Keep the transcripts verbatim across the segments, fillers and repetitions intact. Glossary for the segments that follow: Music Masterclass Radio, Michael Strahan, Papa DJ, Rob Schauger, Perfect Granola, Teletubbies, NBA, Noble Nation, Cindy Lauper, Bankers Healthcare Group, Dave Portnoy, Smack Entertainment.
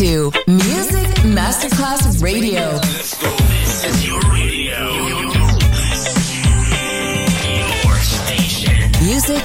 to Music Masterclass Radio. Let's go. This is your radio. Your station. Music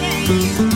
Thank you.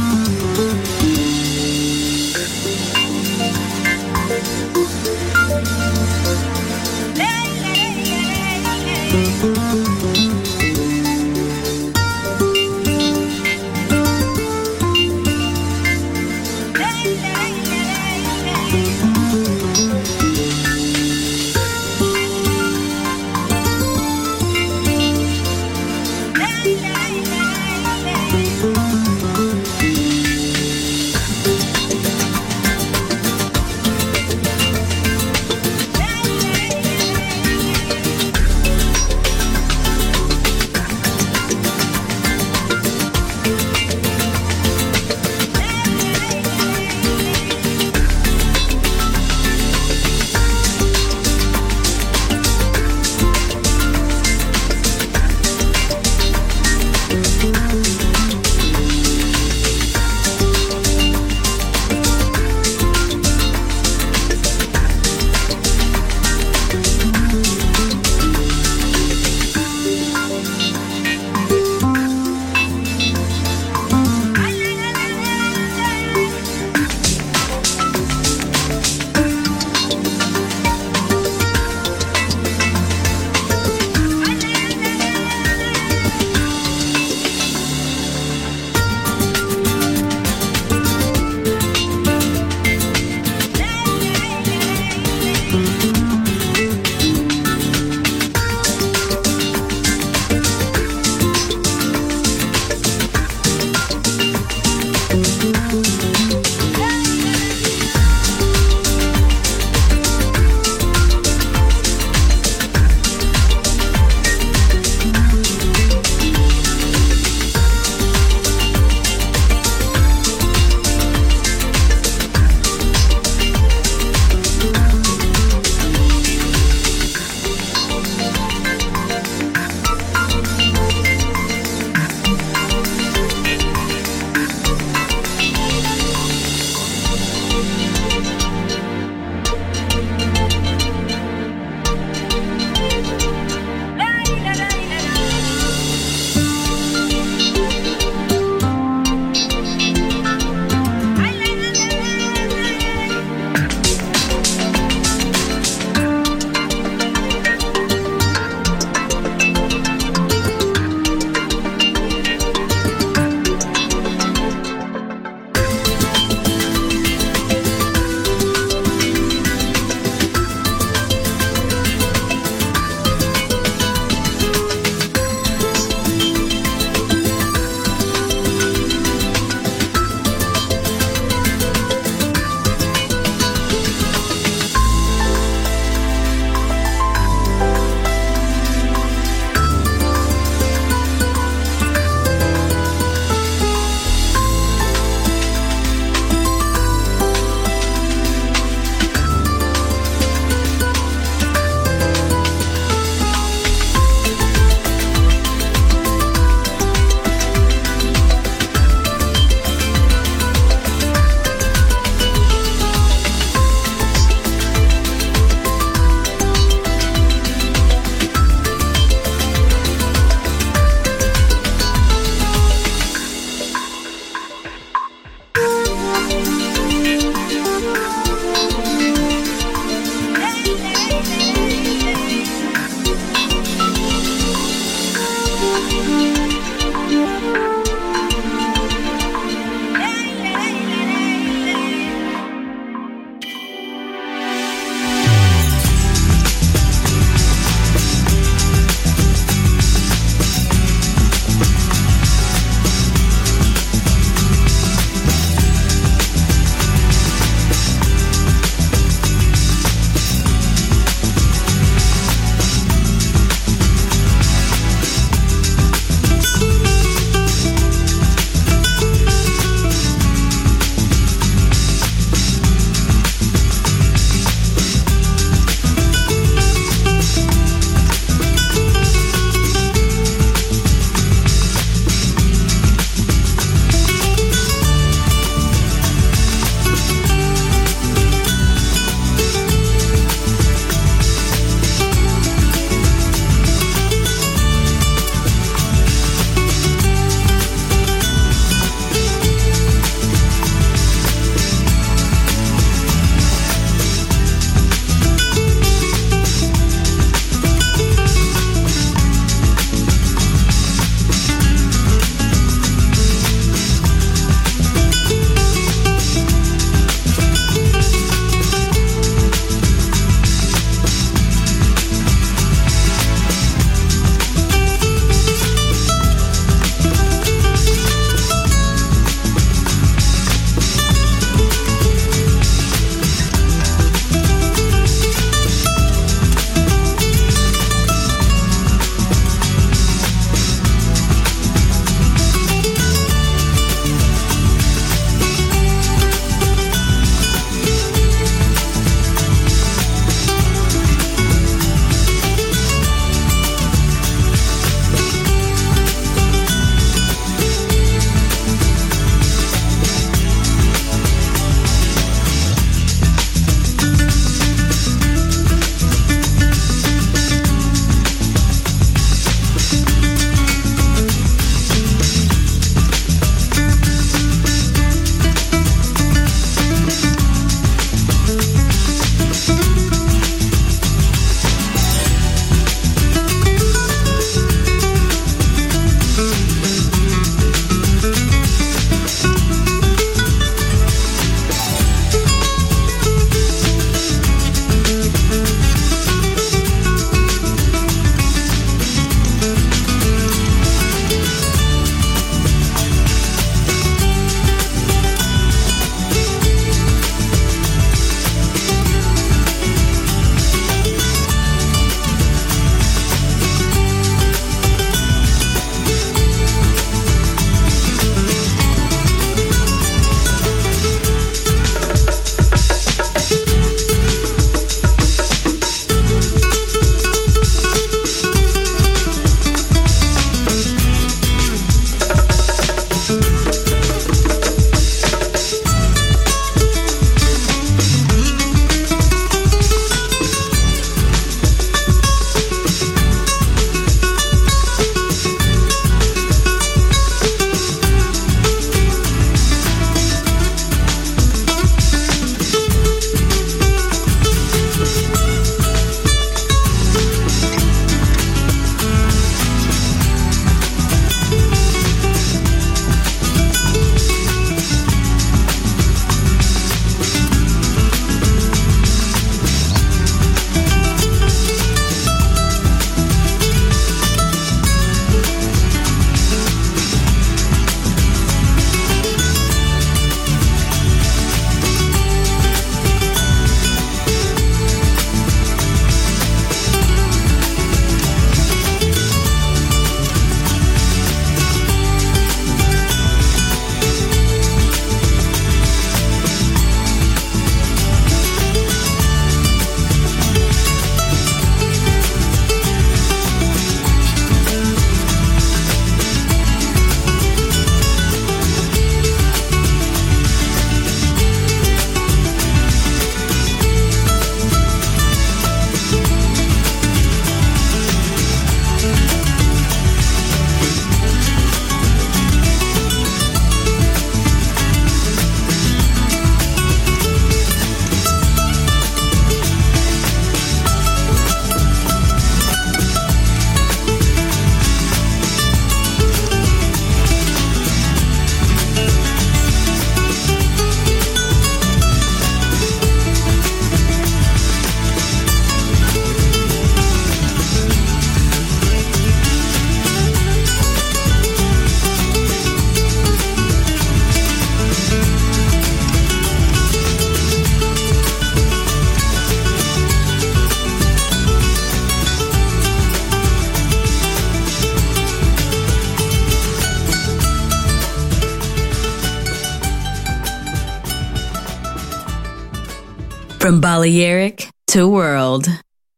From Balearic to world,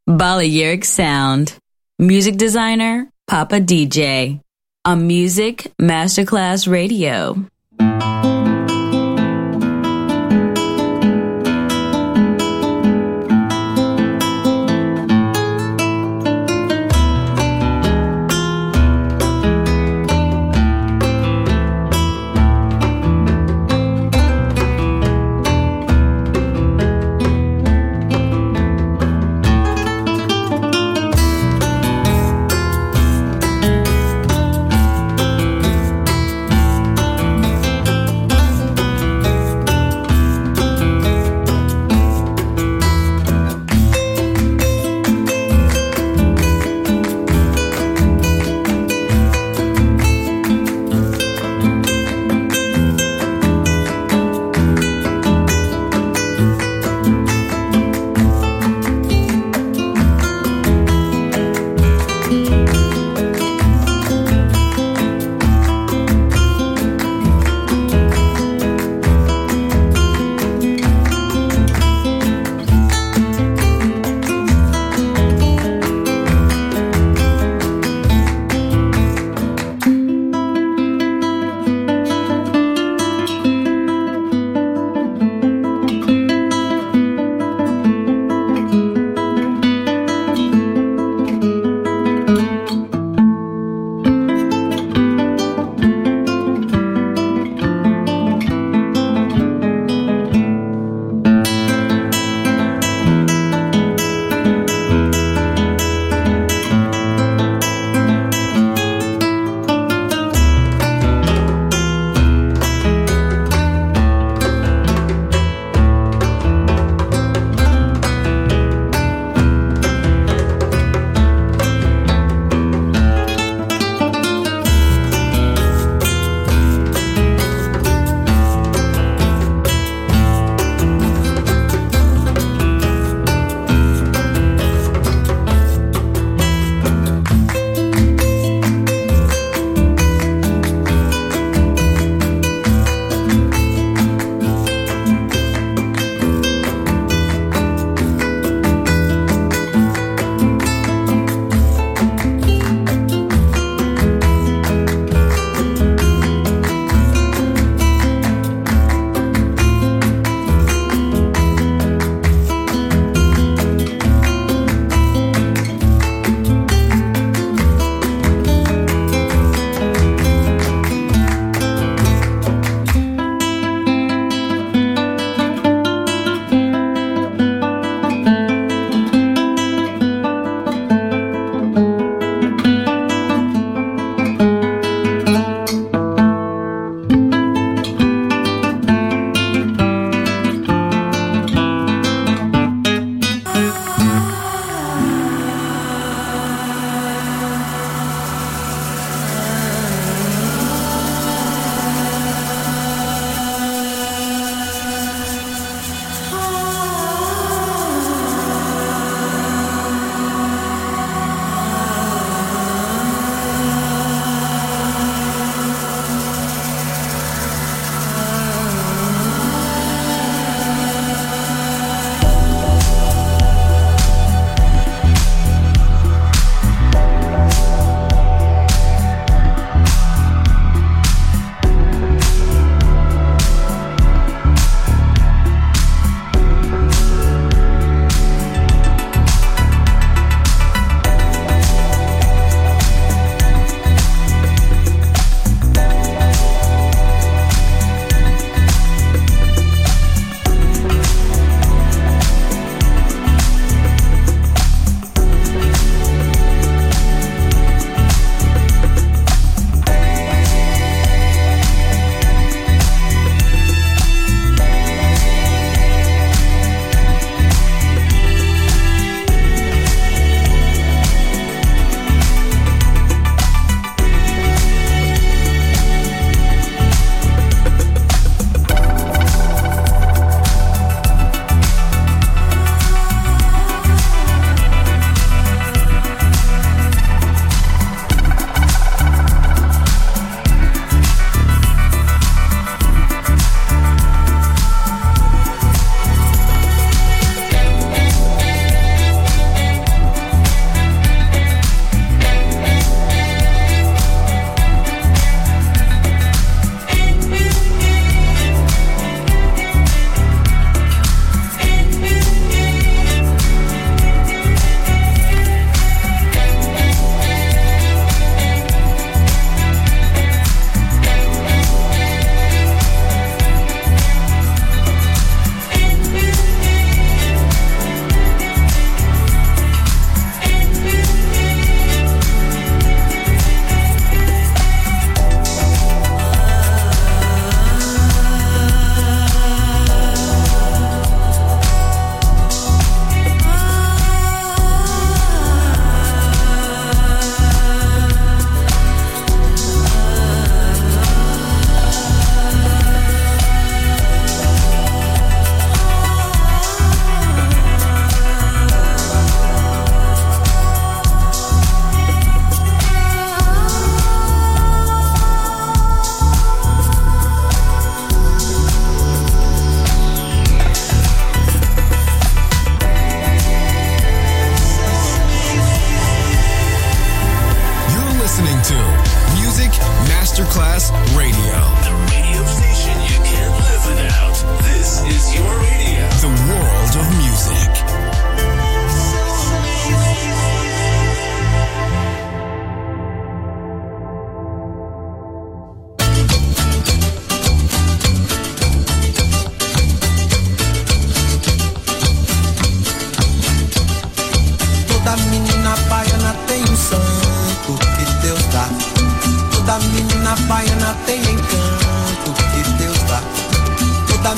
Balearic sound. Music designer, Papa D J. On Music Masterclass Radio.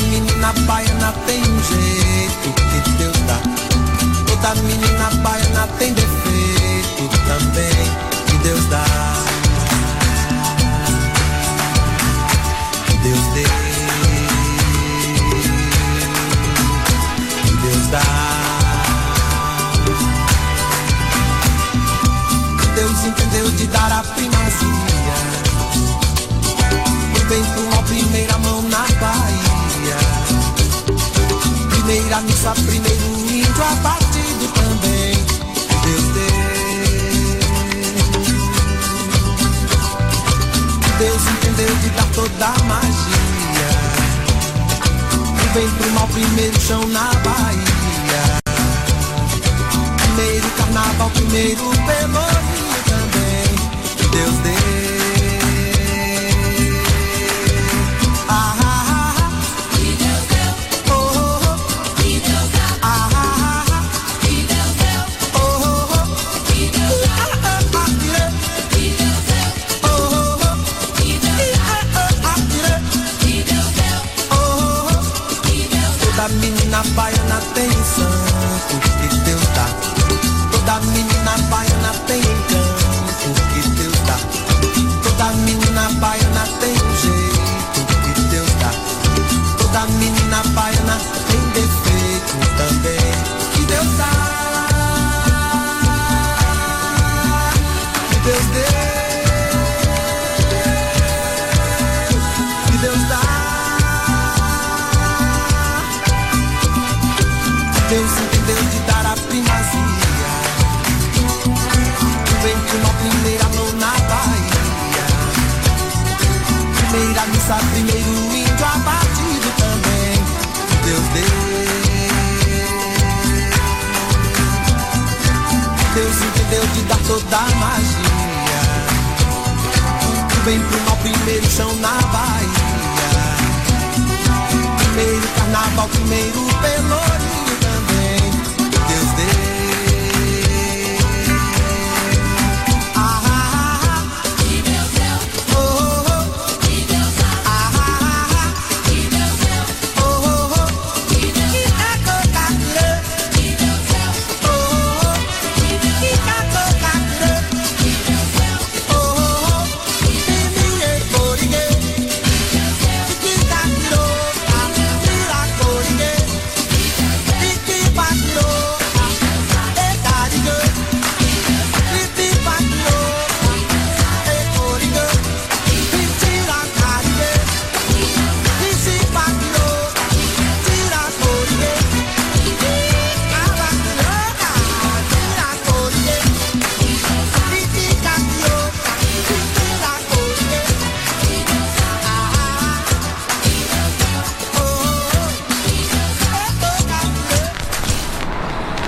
menina baiana tem um jeito que Deus dá. Toda menina baiana tem defeito também que Deus dá. Que Deus dê. Que Deus dá. Deus entendeu de dar a primazia. Uma primeira mão na Bahia, primeira missa, primeiro índio abatido também. Deus deu, Deus entendeu de dar toda a magia. Vem pro mal, primeiro chão na Bahia, primeiro carnaval, primeiro pelourinho também. Deus deu. Da magia, vem pro mal, primeiro chão na Bahia, primeiro carnaval, primeiro pelourinho também. Deus dê. Ah, ah, ah, ah. Que Deus deu. Oh, oh, oh. Que Deus dá. Ah, ah, ah, ah. Que Deus deu. Oh, oh, oh. Que Deus dá. Que Deus deu. Oh, oh, oh. Que Deus dá.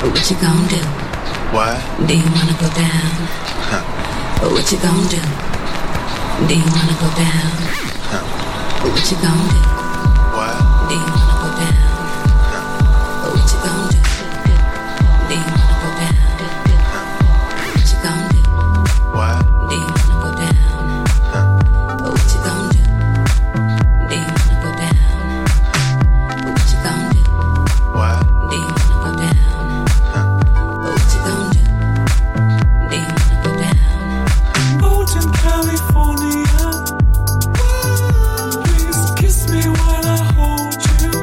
What you gonna do? What? Do you wanna go down? Huh. What you gonna do? Do you wanna go down? Huh. What you gonna do? What? Do you wanna go down? Huh. What you gonna do? Do you wanna go down? Huh. What you gonna do? What? Do you wanna go down? Huh. What you gonna do? Do you wanna go down? What you gonna do? What? Do you wanna go down? California, please kiss me while I hold you.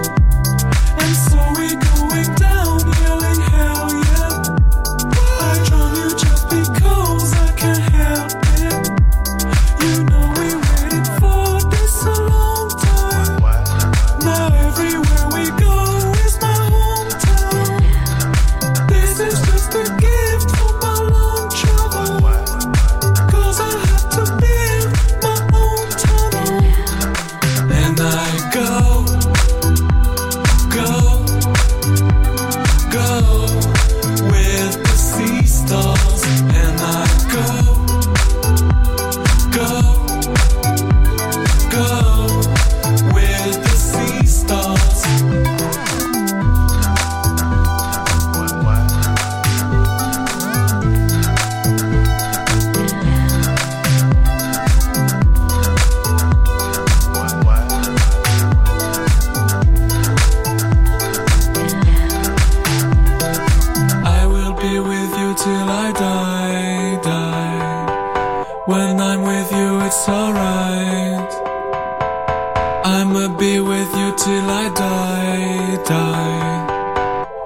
die, die.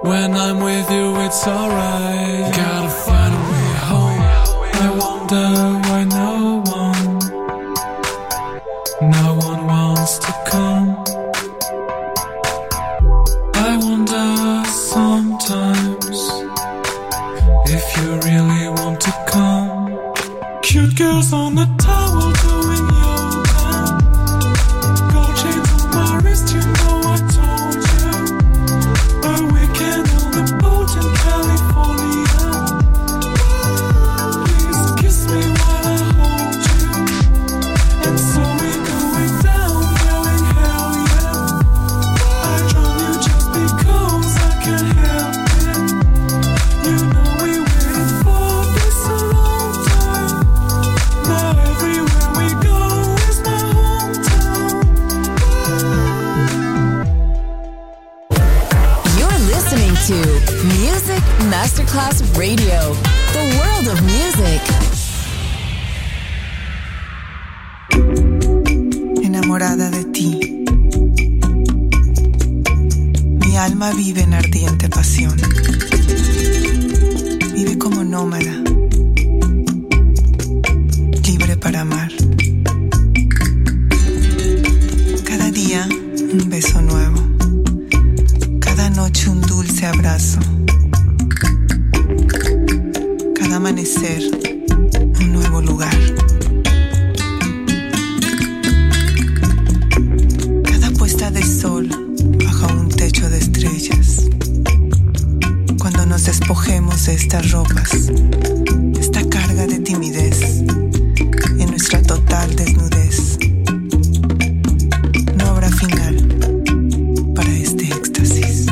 When I'm with you, it's alright. Gotta find a way home. I wonder why no one, no one wants to come. I wonder sometimes if you really want to come. Cute girls on the towel doing yoga. Gold chains on my wrist, you know I told you. A weekend on the boat in California. Please kiss me while I hold you. And so we're going down, feeling hell yeah. I drown you just because I can't help it. You know we waited for this a long time. Now everywhere we go is my hometown. You're listening to Music Masterclass Radio, the world of music. Enamorada de ti, mi alma vive en ardiente pasión. Vive como nómada, libre para amar. Cada día un beso nuevo, cada noche un dulce abrazo, cada amanecer un nuevo lugar. Cada puesta de sol bajo un techo de estrellas. Cuando nos despojemos de estas ropas, esta carga de timidez, en nuestra total desnudez, no habrá final para este éxtasis.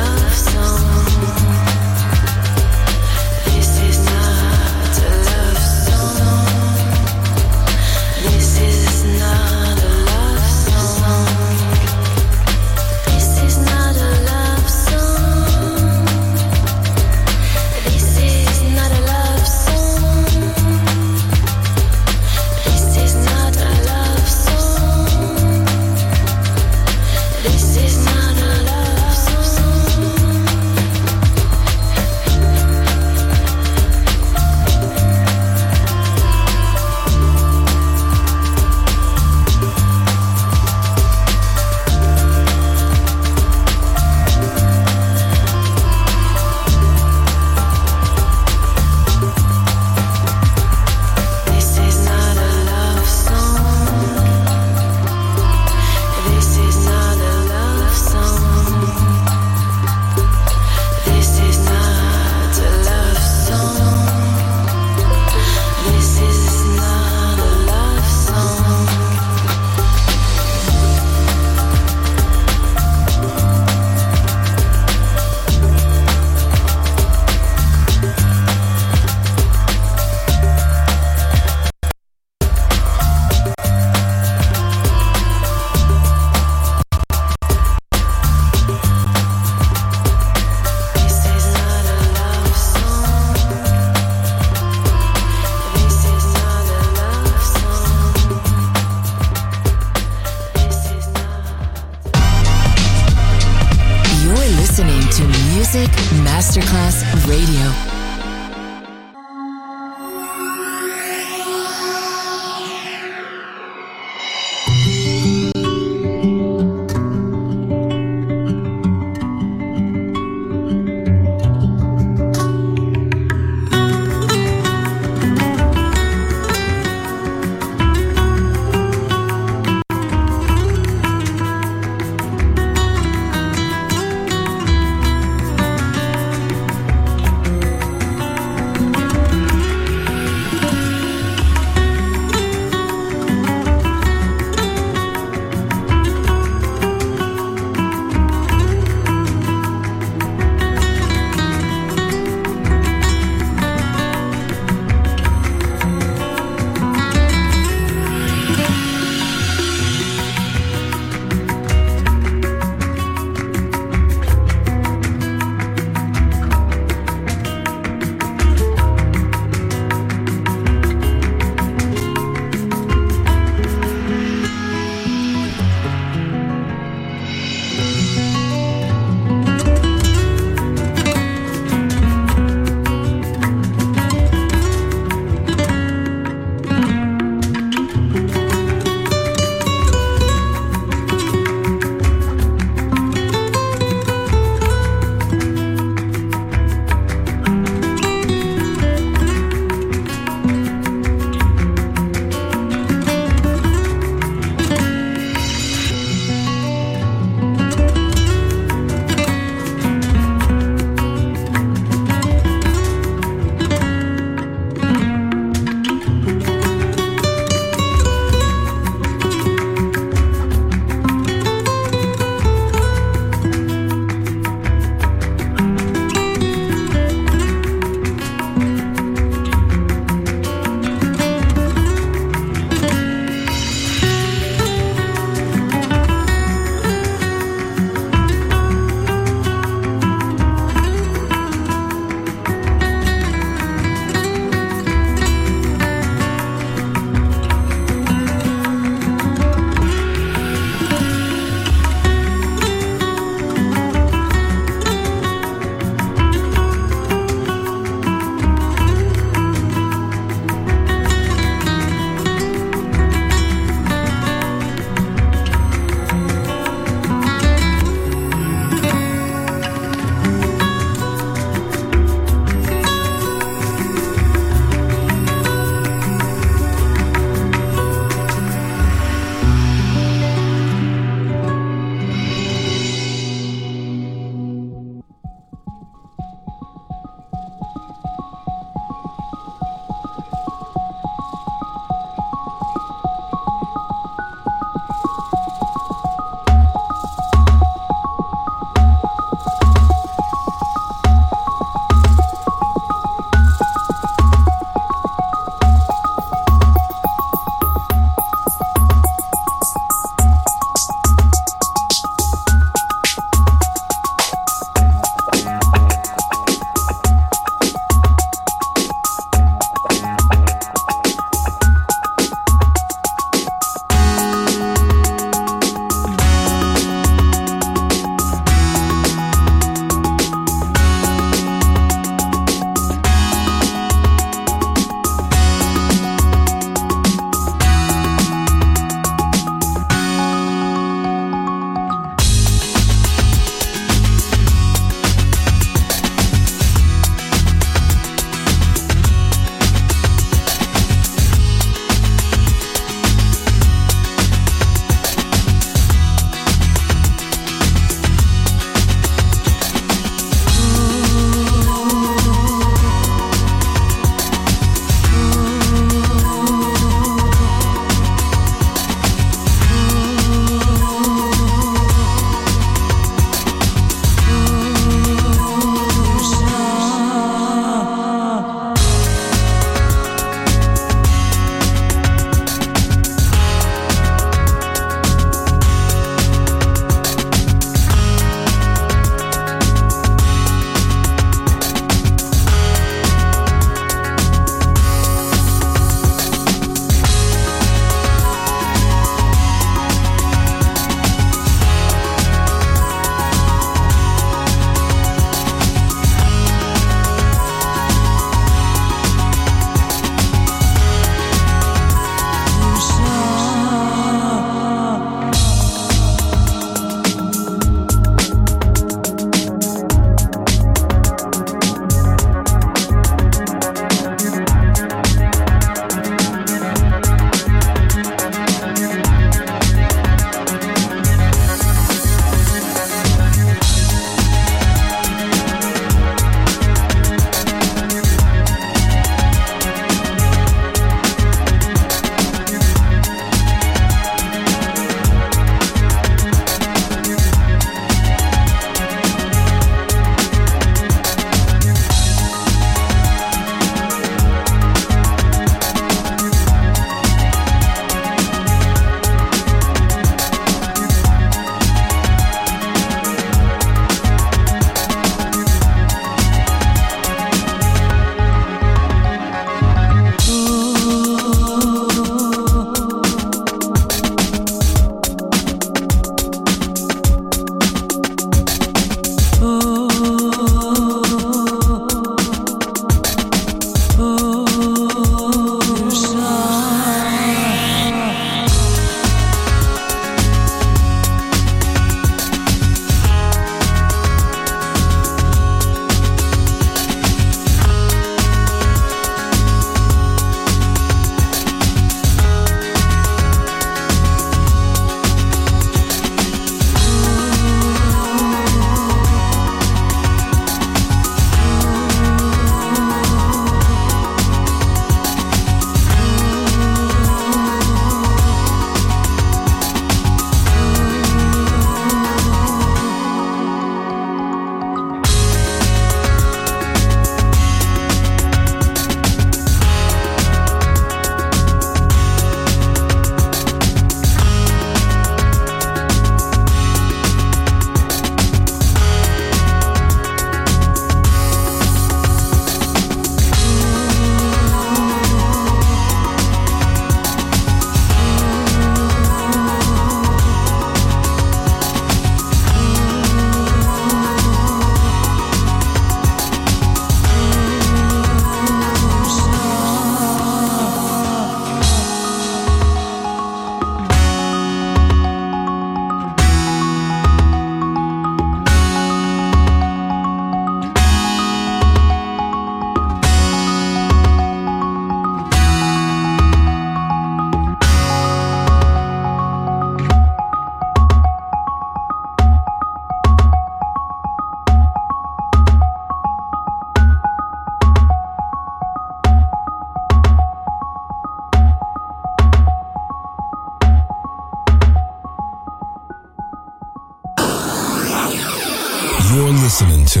You're listening to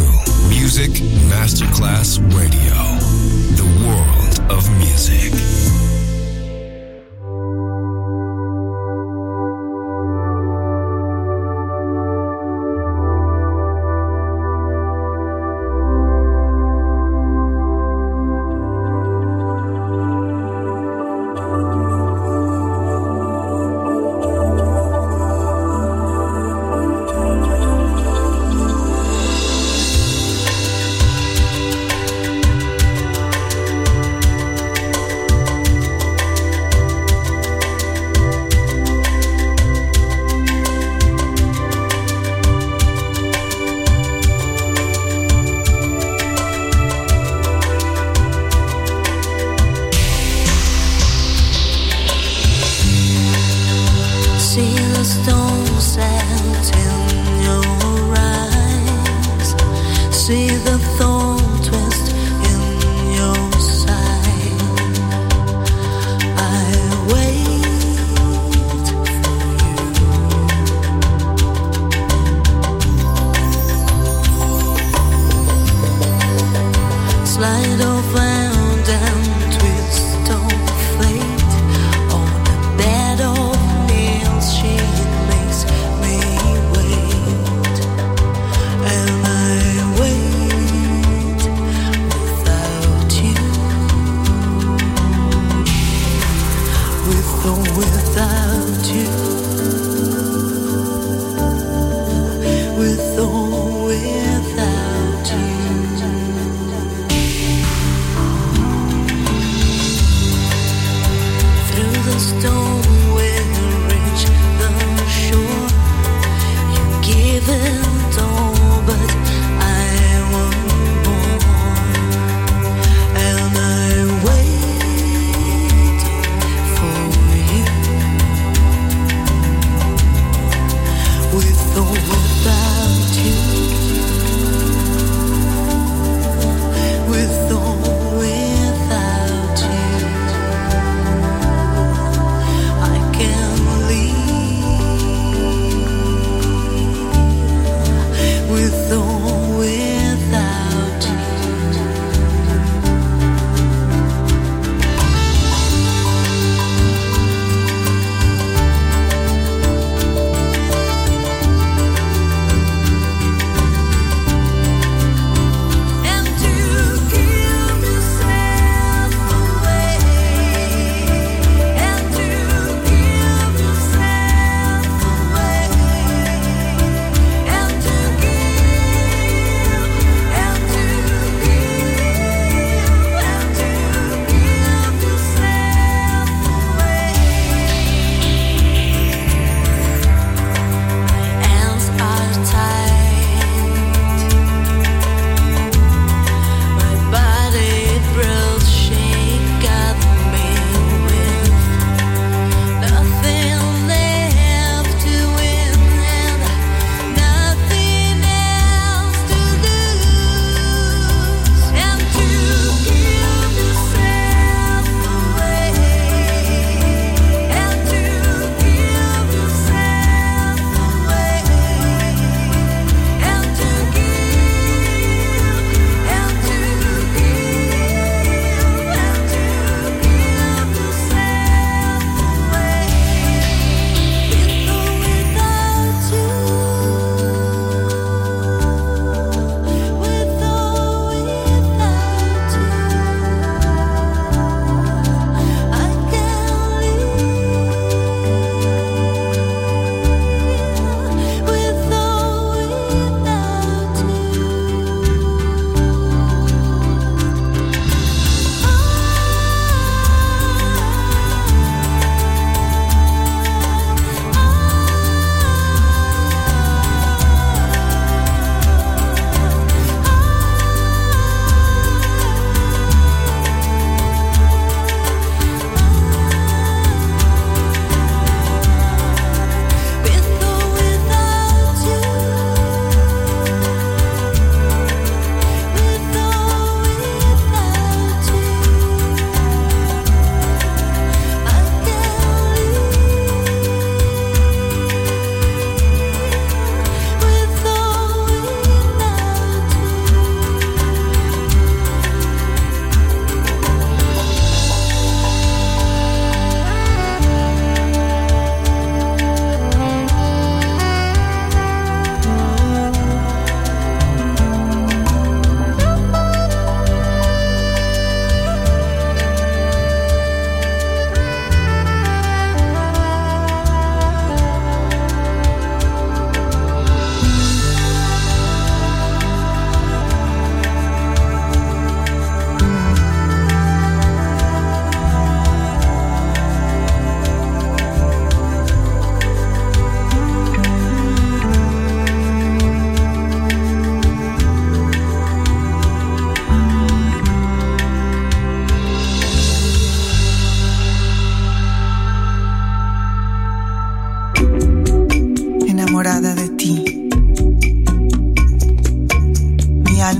Music Masterclass Radio, the world of music.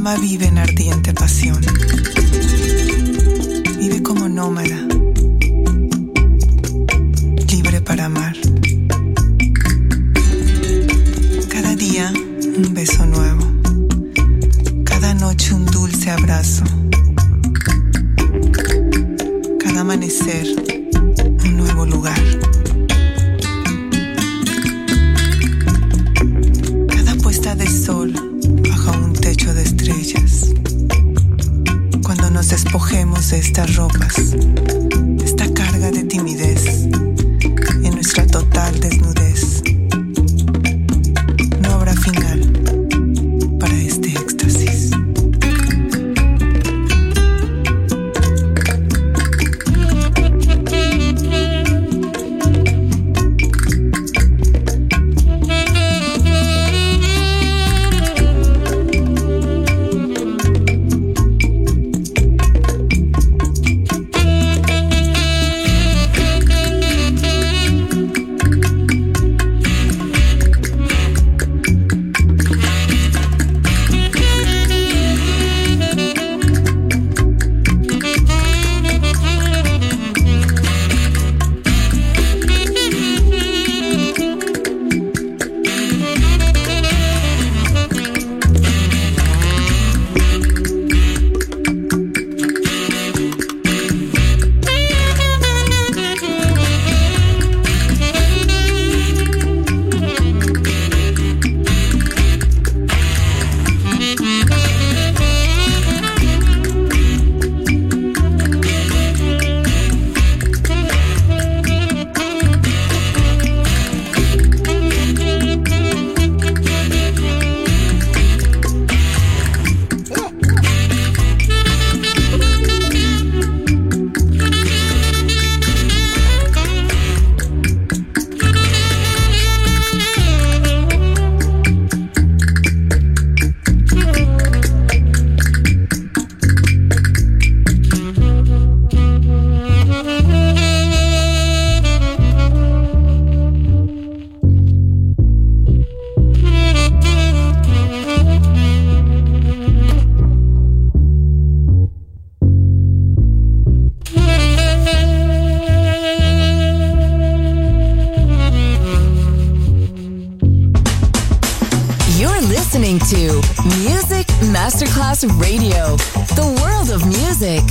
alma vive en ardiente pasión. Vive como nómada, libre para amar. Cada día un beso nuevo, cada noche un dulce abrazo, cada amanecer un nuevo lugar. De sol bajo un techo de estrellas. Cuando nos despojemos de estas ropas, de esta carga de timidez, en nuestra total desnudez, no habrá final para este éxtasis. To Music Masterclass Radio, the world of music.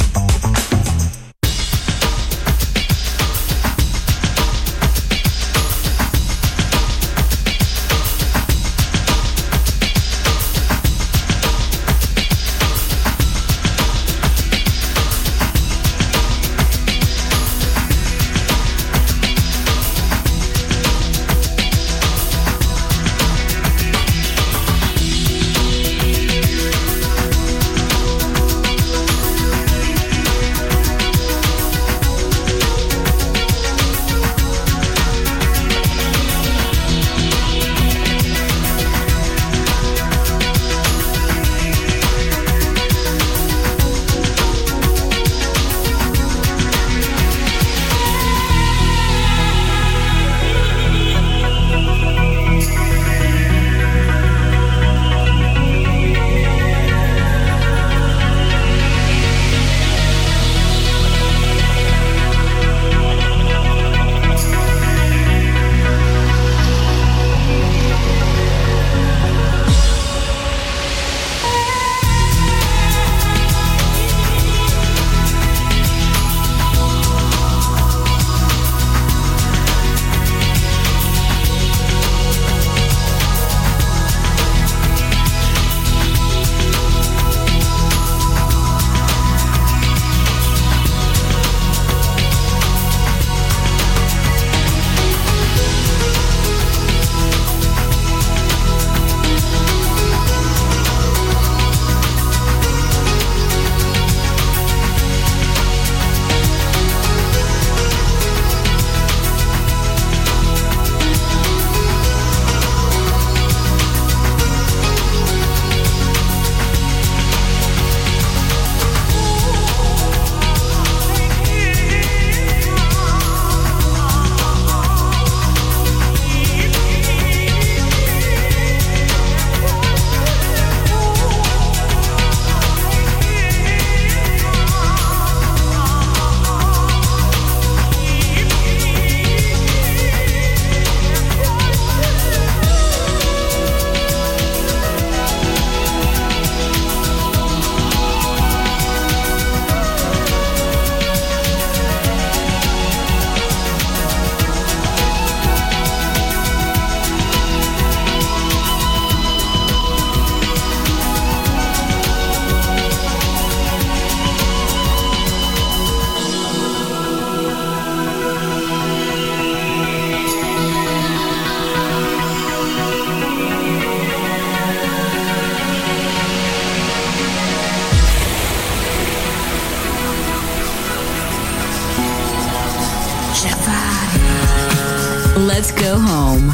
Let's go home.